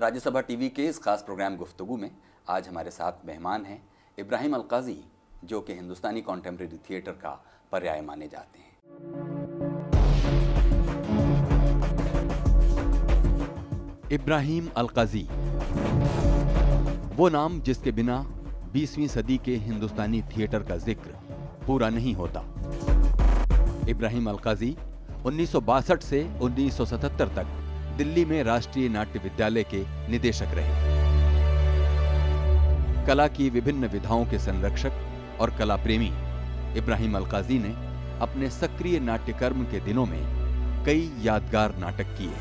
Rajya Sabha TV के इस खास प्रोग्राम गुफ्तगू में आज हमारे साथ मेहमान हैं इब्राहिम अल्काज़ी, जो कि हिंदुस्तानी कॉन्टेम्प्रेरी थिएटर का पर्याय माने जाते हैं। इब्राहिम अल्काज़ी, वो नाम जिसके बिना 20वीं सदी के हिंदुस्तानी थिएटर का जिक्र पूरा नहीं होता। इब्राहिम अल्काज़ी 1962 से 1977 तक दिल्ली में राष्ट्रीय नाट्य विद्यालय के निदेशक रहे। कला की विभिन्न विधाओं के संरक्षक और कला प्रेमी इब्राहिम अल्काज़ी ने अपने सक्रिय नाट्यकर्म के दिनों में कई यादगार नाटक किए।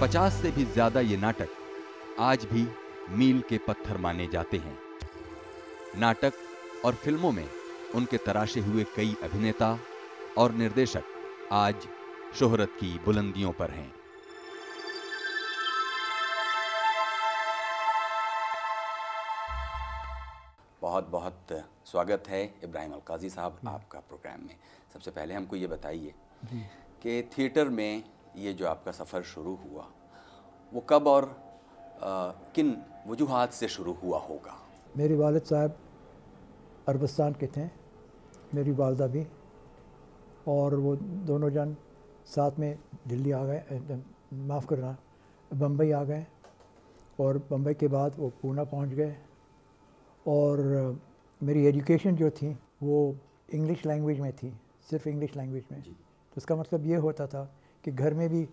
50 से भी ज्यादा ये नाटक आज भी मील के पत्थर माने जाते हैं। नाटक और फिल्मों में उनके तराशे हुए कई अभिनेता और निर्देशक आज शोहरत की बुलंदियों पर हैं। बहुत बहुत स्वागत है इब्राहिम अल्काज़ी साहब आपका प्रोग्राम में। सबसे पहले हमको ये बताइए कि थिएटर में ये जो आपका सफ़र शुरू हुआ वो कब और किन वजूहात से शुरू हुआ होगा? मेरे वालिद साहब अरबस्तान के थे, मेरी वालदा भी, और वो दोनों जन साथ में दिल्ली आ गए, माफ़ करना बम्बई आ गए, और बम्बई के बाद वो पूना पहुंच गए। और मेरी एजुकेशन जो थी वो इंग्लिश लैंग्वेज में थी, सिर्फ इंग्लिश लैंग्वेज में। तो उसका मतलब ये होता था कि घर में भी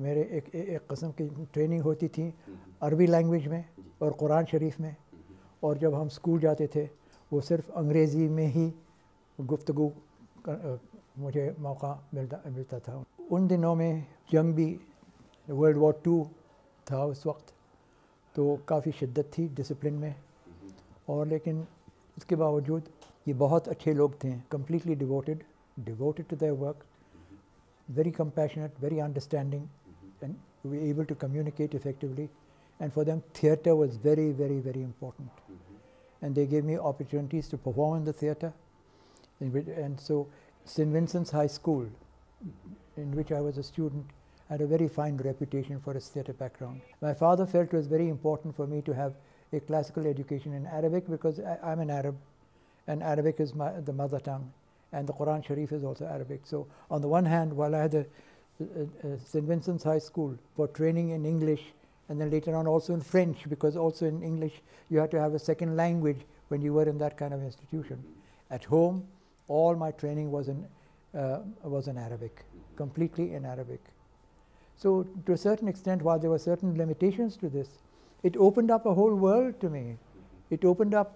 मेरे एक किस्म की ट्रेनिंग होती थी अरबी लैंग्वेज में और कुरान शरीफ में, और जब हम स्कूल जाते थे वो सिर्फ़ अंग्रेज़ी में ही गुफ्तगू मुझे मौका मिलता था। उन दिनों में जंग भी, वर्ल्ड वॉर 2 था उस वक्त, तो काफ़ी शिद्दत थी डिसिप्लिन में, और लेकिन उसके बावजूद ये बहुत अच्छे लोग थे, completely devoted to their work, very compassionate, very understanding and we able to communicate effectively, and for them theatre was very very very important, and they give me opportunities to perform in the theatre, and so St. Vincent's High School, in which I was a student, had a very fine reputation for its theatre background. My father felt it was very important for me to have a classical education in Arabic because I'm an Arab, and Arabic is the mother tongue, and the Quran Sharif is also Arabic. So on the one hand, while I had the St. Vincent's High School for training in English, and then later on also in French, because also in English you had to have a second language when you were in that kind of institution. At home, all my training was in Arabic, completely in Arabic. So to a certain extent, while there were certain limitations to this, it opened up a whole world to me. It opened up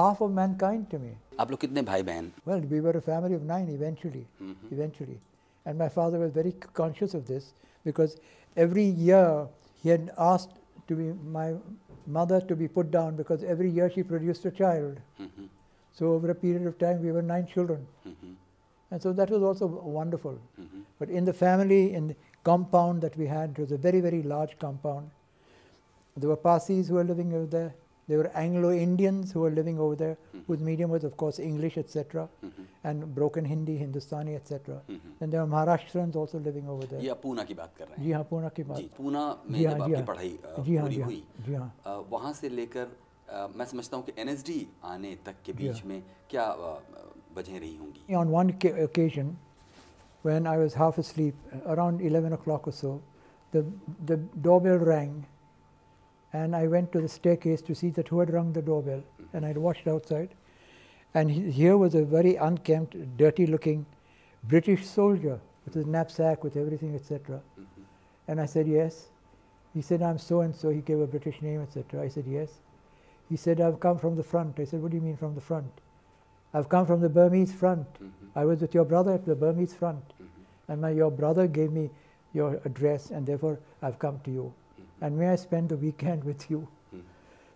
half of mankind to me. आप लोग कितने भाई बहन? Well, we were a family of 9 eventually, and my father was very conscious of this because every year he had asked to be my mother to be put down because every year she produced a child. So over a period of time, we were 9 children, and so that was also wonderful. But in the family, in the compound that we had, it was a very, very large compound. There were Parsis who were living over there. There were Anglo-Indians who were living over there, whose medium was, of course, English, etc., and broken Hindi, Hindustani, etc. And there were Maharashtrians also living over there. ये आप पूना की बात कर रहे हैं? जी हाँ, पूना की बात। जी, पूना में जब आपकी पढ़ाई पूरी हुई, वहाँ से लेकर मैं समझता हूँ कि NSD आने तक के बीच में क्या वजह रही होंगी? On one occasion, when I was half asleep, around 11 o'clock or so, the doorbell rang, and I went to the staircase to see that who had rung the doorbell, and I watched outside, and here was a very unkempt, dirty-looking British soldier with his knapsack, with everything, etc. And I said, yes. He said, I'm so and so. He gave a British name, etc. I said, yes. He said, I've come from the front. I said, what do you mean from the front? I've come from the Burmese front. I was with your brother at the Burmese front. And your brother gave me your address, and therefore I've come to you. And may I spend the weekend with you?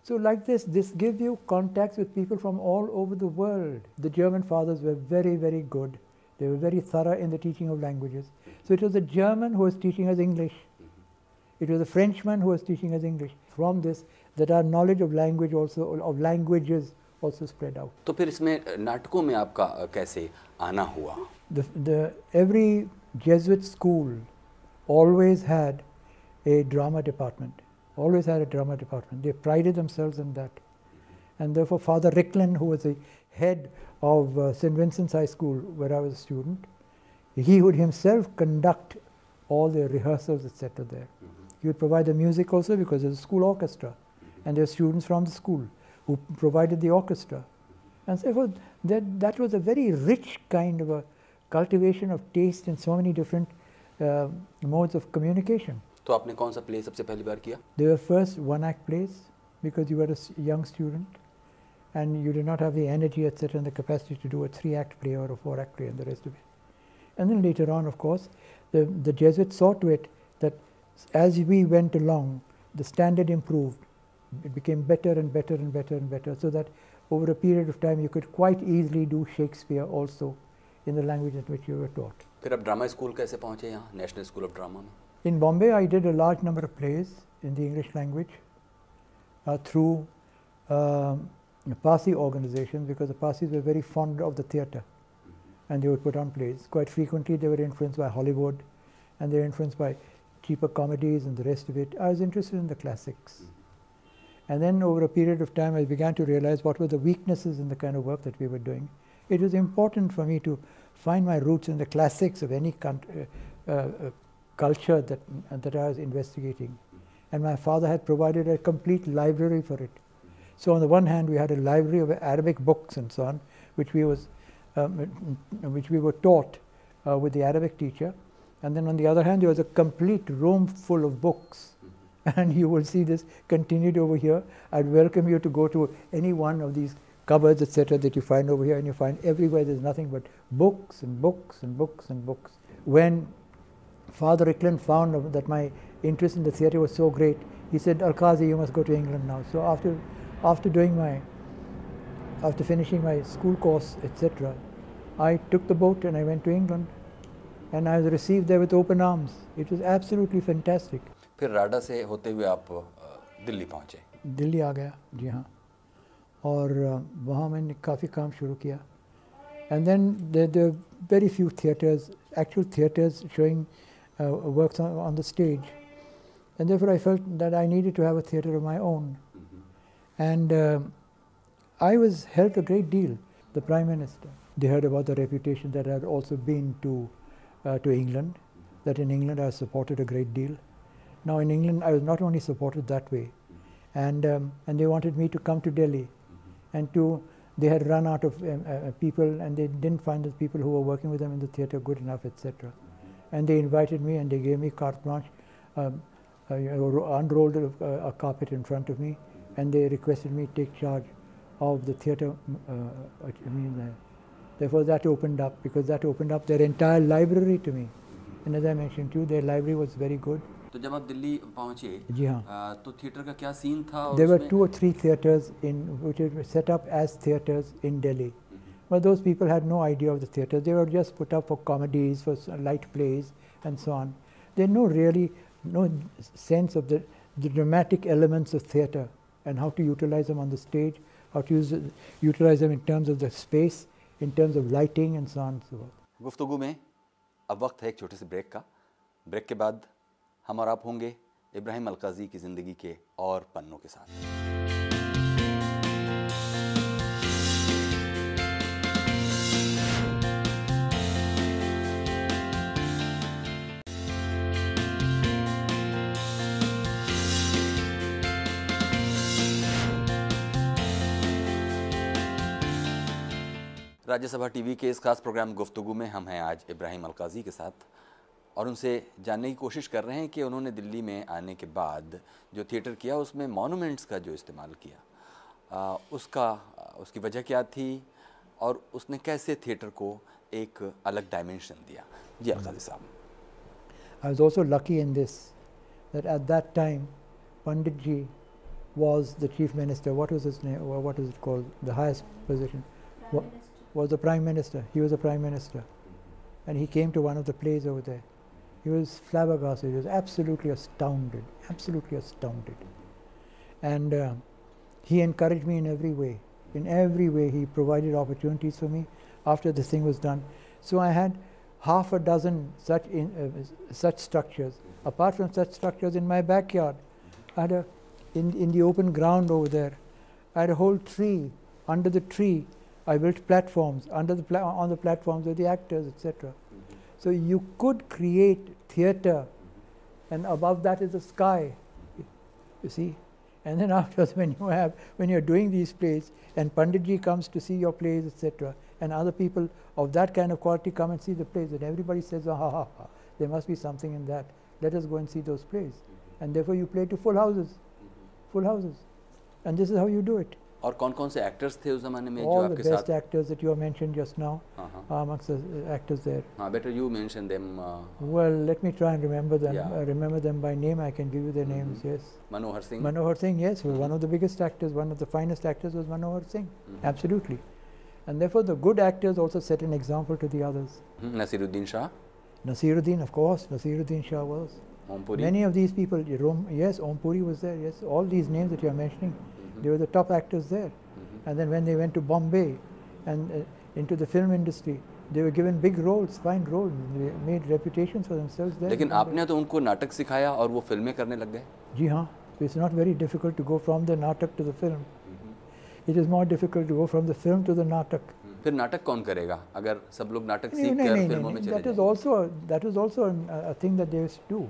So like this gives you contacts with people from all over the world. The German fathers were very, very good. They were very thorough in the teaching of languages. So it was a German who was teaching us English. It was a Frenchman who was teaching us English. From this, that our knowledge of language also, of languages also spread out. तो फिर इसमें नाटकों में आपका कैसे आना हुआ? Every Jesuit school always had a drama department, always had a drama department. They prided themselves in that. And therefore, Father Ricklin, who was the head of St. Vincent's High School, where I was a student, he would himself conduct all the rehearsals, etc. there. He would provide the music also because there's a school orchestra, and there are students from the school who provided the orchestra. And so forth. That was a very rich kind of a cultivation of taste in so many different modes of communication. तो आपने कौन सा play सबसे पहली बार किया? They were first one-act plays because you were a young student and you did not have the energy, etc., and the capacity to do a three-act play or a four-act play and the rest of it. And then later on, of course, the Jesuits saw to it that as we went along, the standard improved. It became better and better and better and better, so that over a period of time you could quite easily do Shakespeare also in the language in which you were taught. फिर आप drama school कैसे पहुँचे यहाँ National School of Drama में? In Bombay, I did a large number of plays in the English language through Parsi organizations, because the Parsis were very fond of the theatre and they would put on plays. Quite frequently they were influenced by Hollywood and they were influenced by cheaper comedies and the rest of it. I was interested in the classics. And then over a period of time I began to realize what were the weaknesses in the kind of work that we were doing. It was important for me to find my roots in the classics of any culture that I was investigating. And my father had provided a complete library for it. So on the one hand we had a library of Arabic books and so on, which we were taught with the Arabic teacher. And then on the other hand there was a complete room full of books. And you will see this continued over here. I'd welcome you to go to any one of these cupboards, etc., that you find over here, and you find everywhere there's nothing but books and books and books and books. When Father Ricklin found that my interest in the theatre was so great, he said, "Al-Qazi, you must go to England now." So after finishing my school course, etc., I took the boat and I went to England, and I was received there with open arms. It was absolutely fantastic. फिर राडा से होते हुए आप दिल्ली पहुँचे? दिल्ली आ गया, जी हाँ, और वहाँ मैंने काफ़ी काम शुरू किया. And then there very few theatres, actual theatres showing works on the stage, and therefore I felt that I needed to have a theatre of my own. And I was helped a great deal. The prime minister, they heard about the reputation that I had also been to England, that in England I had supported a great deal. Now in England I was not only supported that way, and they wanted me to come to Delhi, and they had run out of people, and they didn't find the people who were working with them in the theatre good enough, etc. And they invited me and they gave me carte blanche, unrolled a carpet in front of me, and they requested me to take charge of the theatre. Therefore that opened up, because that opened up their entire library to me. And as I mentioned to you, their library was very good. तो जब आप दिल्ली पहुँचे, जी हाँ, तो theatre का क्या scene था? There were 2 or 3 theatres which were set up as theatres in Delhi, but those people had no idea of the theatres. They were just put up for comedies, for light plays, and so on. They had no sense of the dramatic elements of theatre and how to utilize them on the stage, how to utilize them in terms of the space, in terms of lighting, and so on and so forth. गुफ्तगू में अब वक्त है एक छोटे से break का. Break के बाद हम और आप होंगे इब्राहिम अल्काज़ी की ज़िंदगी के और पन्नों के साथ. राज्यसभा टीवी के इस खास प्रोग्राम गुफ्तगू में हम हैं आज इब्राहिम अल्काज़ी के साथ, और उनसे जानने की कोशिश कर रहे हैं कि उन्होंने दिल्ली में आने के बाद जो थिएटर किया उसमें मॉन्यूमेंट्स का जो इस्तेमाल किया उसकी वजह क्या थी, और उसने कैसे थिएटर को एक अलग डायमेंशन दिया. जी अल्काज़ी साहब. I was also lucky in this that at that time Pandit ji was the chief minister. What was his name, what is it called, the highest position was the prime minister. He was the prime minister and he came to one of the plays over there. He was flabbergasted. He was absolutely astounded, absolutely astounded. And he encouraged me in every way. In every way he provided opportunities for me after this thing was done. So I had half a dozen such structures. Apart from such structures in my backyard, I had in the open ground over there, I had a whole tree. Under the tree, I built platforms. On the platforms were the actors, etc. So you could create theatre, and above that is the sky. You see, and then afterwards, when you're doing these plays, and Panditji comes to see your plays, etc. And other people of that kind of quality come and see the plays, and everybody says, "Ah, ha, ha, ha! There must be something in that. Let us go and see those plays." And therefore, you play to full houses, and this is how you do it. और कौन-कौन से actors थे उस ज़माने में जो आपके साथ? All the best actors that you mentioned just now amongst the actors there. हाँ, better you mention them. Well, let me try and remember them. Remember them by name. I can give you their names. Yes. Manohar Singh. Manohar Singh, yes, was one of the biggest actors, one of the finest actors was Manohar Singh. Absolutely. And therefore, the good actors also set an example to the others. Nasiruddin Shah. Nasiruddin, of course, Nasiruddin Shah was. Om Puri. Many of these people, yes, Om Puri was there. Yes, all these names that you are mentioning, they were the top actors there. And then when they went to Bombay and into the film industry, they were given big roles, fine roles. They made reputations for themselves there. लेकिन आपने तो उनको नाटक सिखाया और वो फिल्में करने लग गए? जी हाँ. It's not very difficult to go from the नाटक to the film. It is more difficult to go from the film to the नाटक. फिर नाटक कौन करेगा? अगर सब लोग नाटक सीख कर फिल्मों में चले जाएं? That is also a thing that they used to do.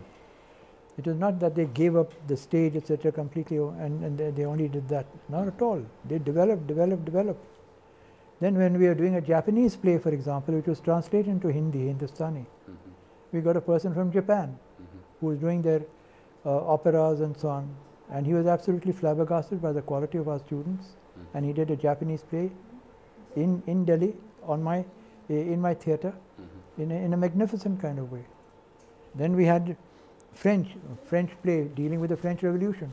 It was not that they gave up the stage, etc., completely, and they only did that. Not at all. They developed. Then when we were doing a Japanese play, for example, which was translated into Hindi, Hindustani, we got a person from Japan who was doing their operas and so on, and he was absolutely flabbergasted by the quality of our students. And he did a Japanese play in Delhi in my theatre in a magnificent kind of way. Then we had French play dealing with the French Revolution,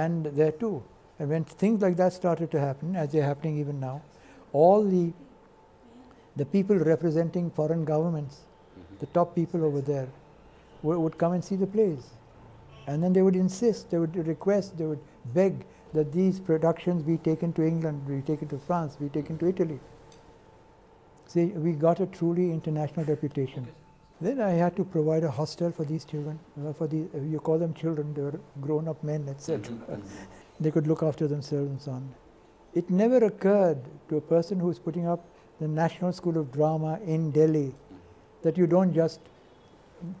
and there too. And when things like that started to happen, as they're happening even now, all the people representing foreign governments, the top people over there, would come and see the plays, and then they would insist, they would request, they would beg that these productions be taken to England, be taken to France, be taken to Italy. See, we got a truly international reputation. Okay. Then I had to provide a hostel for these children. You call them children, they were grown-up men, etc. They could look after themselves and so on. It never occurred to a person who was putting up the National School of Drama in Delhi that you don't just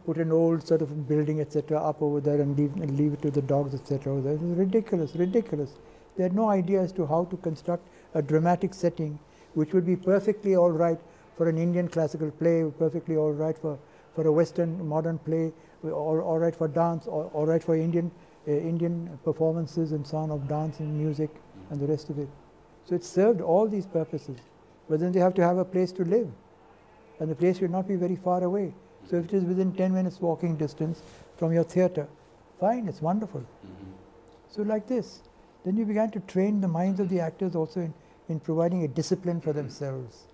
put an old sort of building, etc., up over there and leave it to the dogs, etc. Over there. It was ridiculous, ridiculous. They had no idea as to how to construct a dramatic setting which would be perfectly all right for an Indian classical play, perfectly all right for a Western modern play, all right for dance, all right for Indian performances and so on of dance and music and the rest of it. So it served all these purposes. But then they have to have a place to live, and the place should not be very far away. So if it is within 10 minutes walking distance from your theatre, fine, it's wonderful. So like this, then you began to train the minds of the actors also in providing a discipline for themselves.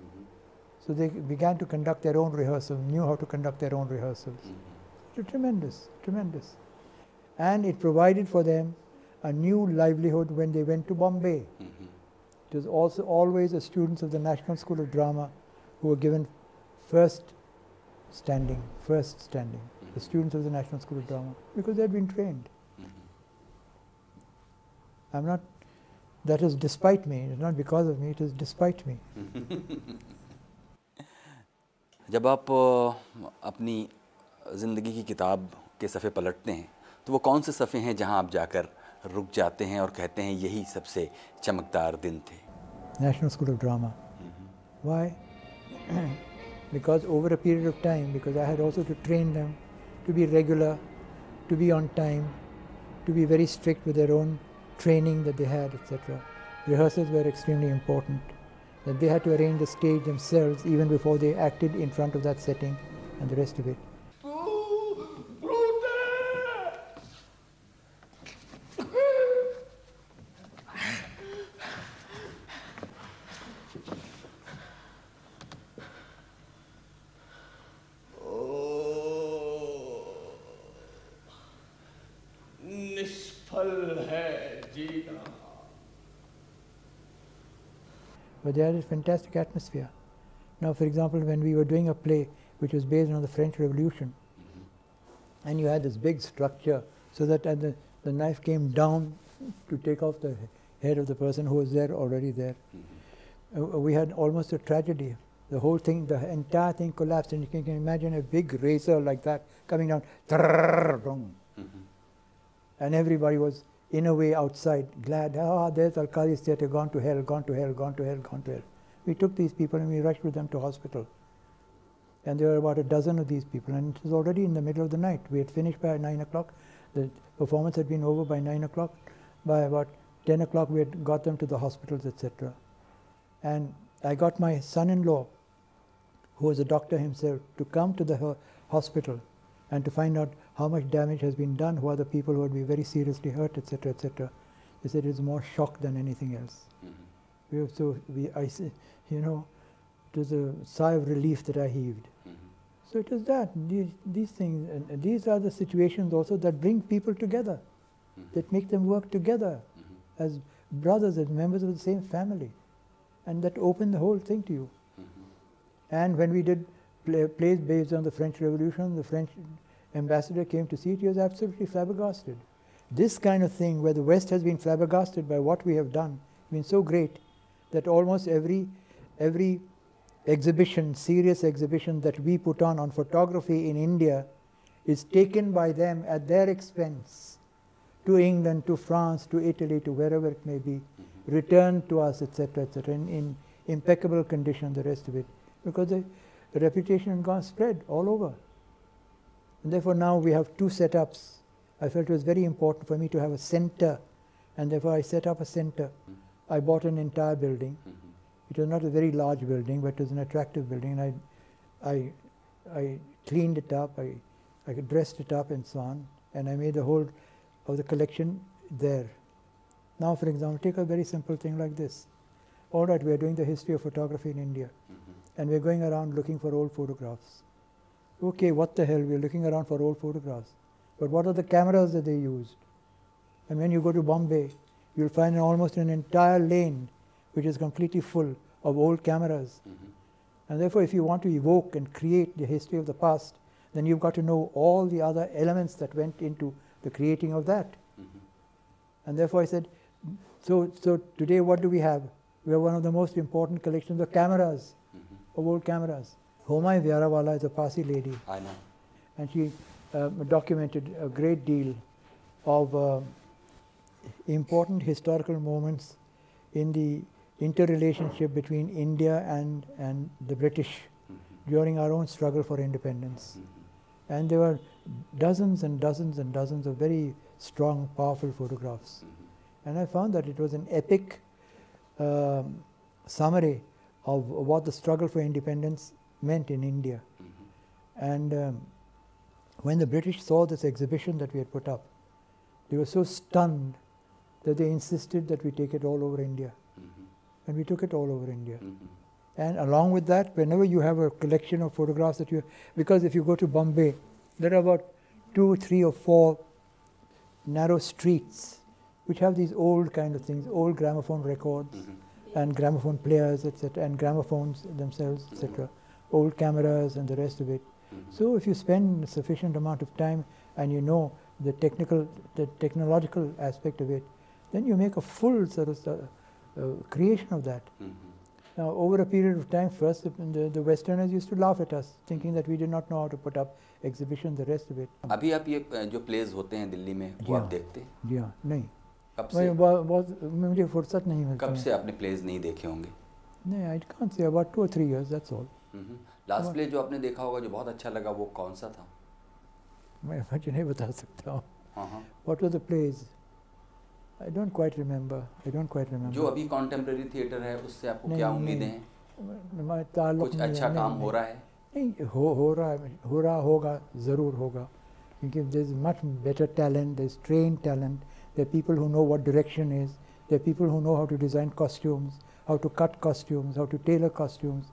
So they began to conduct their own rehearsals, knew how to conduct their own rehearsals. Tremendous, tremendous. And it provided for them a new livelihood when they went to Bombay. It was also always the students of the National School of Drama who were given first standing, the students of the National School of Drama, because they had been trained. That is despite me, it is not because of me, it is despite me. जब आप अपनी ज़िंदगी की किताब के सफ़े पलटते हैं, तो वो कौन से सफ़े हैं जहां आप जाकर रुक जाते हैं और कहते हैं यही सबसे चमकदार दिन थे? National School of Drama. Why? Because over a period of time, because I had also to train them to be regular, to be on time, to be very strict with their own training that they had, etc. Rehearsals were extremely important. That they had to arrange the stage themselves even before they acted in front of that setting and the rest of it. But they had a fantastic atmosphere. Now, for example, when we were doing a play which was based on the French Revolution. And you had this big structure so that the knife came down to take off the head of the person who was there already there. We had almost a tragedy. The whole thing, the entire thing collapsed, and you can imagine a big razor like that coming down, and everybody was in a way outside glad. Ah, there's Al-Qadi's theatre, gone to hell, gone to hell, gone to hell, gone to hell. We took these people and we rushed with them to hospital. And there were about a dozen of these people, and it was already in the middle of the night. We had finished by 9 o'clock. The performance had been over by 9 o'clock. By about 10 o'clock, we had got them to the hospitals, etc. And I got my son-in-law, who was a doctor himself, to come to the hospital and to find out how much damage has been done, who are the people who would be very seriously hurt, etc., etc. He said it is more shock than anything else. I said, you know, it was a sigh of relief that I heaved. So it is that, these things, and these are the situations also that bring people together, that make them work together as brothers, as members of the same family, and that opened the whole thing to you. And when we did plays based on the French Revolution, the French ambassador came to see it. He was absolutely flabbergasted. This kind of thing, where the West has been flabbergasted by what we have done, has been so great that almost every exhibition, serious exhibition that we put on photography in India is taken by them at their expense to England, to France, to Italy, to wherever it may be, returned to us, etc., etc., in impeccable condition, the rest of it, because the reputation had gone spread all over. And therefore now we have two setups. I felt it was very important for me to have a center, and therefore I set up a center. I bought an entire building. It was not a very large building, but it was an attractive building, and I cleaned it up, I dressed it up and so on, and I made the whole of the collection there. Now, for example, take a very simple thing like this. All right, we are doing the history of photography in India, and we're going around looking for old photographs. Okay, what the hell, we're looking around for old photographs. But what are the cameras that they used? And when you go to Bombay, you'll find almost an entire lane which is completely full of old cameras. And therefore, if you want to evoke and create the history of the past, then you've got to know all the other elements that went into the creating of that. And therefore, I said, so today what do we have? We have one of the most important collections of cameras, of old cameras. Homai Vyarawala is a Parsi lady. I know. And she documented a great deal of important historical moments in the interrelationship between India and the British during our own struggle for independence. And there were dozens and dozens and dozens of very strong, powerful photographs. And I found that it was an epic summary of what the struggle for independence meant in India. And when the British saw this exhibition that we had put up, they were so stunned that they insisted that we take it all over India. And we took it all over India. And along with that, whenever you have a collection of photographs that you... Because if you go to Bombay, there are about 2, 3 or 4 narrow streets which have these old kind of things, old gramophone records and gramophone players, etc., and gramophones themselves, etc., old cameras and the rest of it. So if you spend a sufficient amount of time and you know the technological aspect of it, then you make a full sort of creation of that. Now, over a period of time, first the Westerners used to laugh at us, thinking that we did not know how to put up exhibition, the rest of it. अभी आप ये जो plays होते हैं दिल्ली में, वो आप देखते हैं? जी हाँ, नहीं। कब से? बहुत मुझे फुर्सत नहीं मिलती है। कब से आपने plays नहीं देखे होंगे? नहीं, I can't say, about 2 or 3 years, that's all. Last play जो आपने देखा होगा, जो बहुत अच्छा लगा, वो कौन सा था? मैं मुझे नहीं बता सकता हूँ। What were the plays? I don't quite remember. I don't quite remember. जो अभी contemporary theatre है, उससे आपको क्या उम्मीदें हैं? कुछ अच्छा काम हो रहा है? नहीं, हो रहा होगा, ज़रूर होगा, क्योंकि there is much better talent, there is trained talent, there are people who know what direction is, there are people who know how to design costumes, how to cut costumes, how to tailor costumes,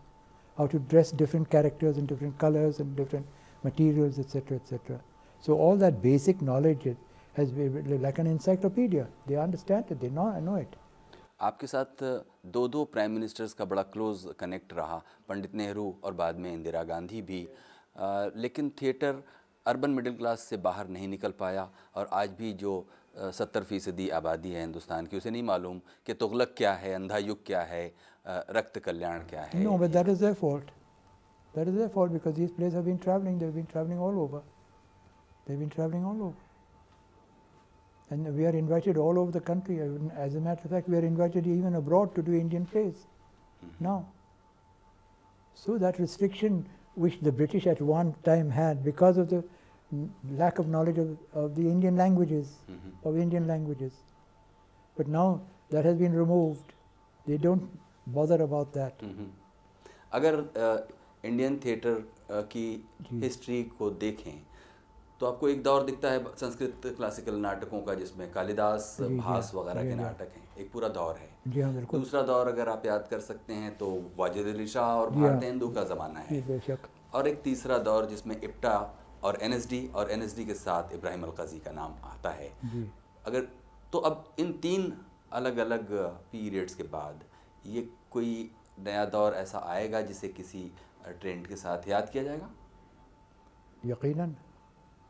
how to dress different characters in different colors and different materials, etc., etc. So all that basic knowledge has been like an encyclopedia. They understand it. They know it. आपके साथ 2 prime ministers का बड़ा close connect रहा, पंडित नेहरू और बाद में इंदिरा गांधी भी। लेकिन थिएटर अर्बन मिडिल क्लास से बाहर नहीं निकल पाया और आज भी जो 70% आबादी है हिंदुस्तान की, उसे नहीं मालूम कि तुगलक क्या है, अंधा युग क्या है, रक्त कल्याण क्या है। No, but that is their fault. That is their fault because these plays have been traveling. They've been traveling all over. They've been traveling all over. And we are invited all over the country. As a matter of fact, we are invited even abroad to do Indian plays now. So that restriction which the British at one time had because of the lack of knowledge of the Indian languages, but now that has been removed. They don't bother about that. अगर Indian theatre की history को देखें तो आपको एक दौर दिखता है संस्कृत क्लासिकल नाटकों का, जिसमें कालिदास, भास वगैरह के नाटक हैं, एक पूरा दौर है। दूसरा दौर अगर आप याद कर सकते हैं तो वाजिद अली शाह और भारतेंदु का ज़माना है, और एक तीसरा दौर जिसमें IPTA और NSD और NSD के साथ इब्राहिम अल्काज़ी का नाम आता है। अगर तो अब इन तीन अलग अलग पीरियड्स के बाद ये कोई नया दौर ऐसा आएगा जिसे किसी ट्रेंड के साथ याद किया जाएगा? यकीनन।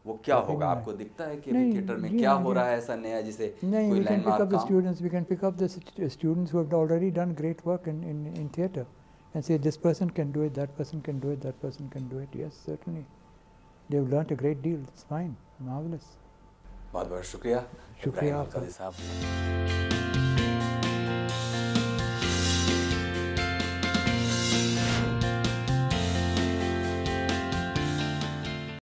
वो क्या होगा? आपको दिखता है कि थिएटर में क्या हो रहा है ऐसा नया जिसे कोई लैंडमार्क काम? We can pick up the students who have already done great work in theater and say this person can do it, that person can do it, that person can do it. Yes, certainly. They've learnt a great deal. It's fine, marvelous. बहुत-बहुत शुक्रिया आपका।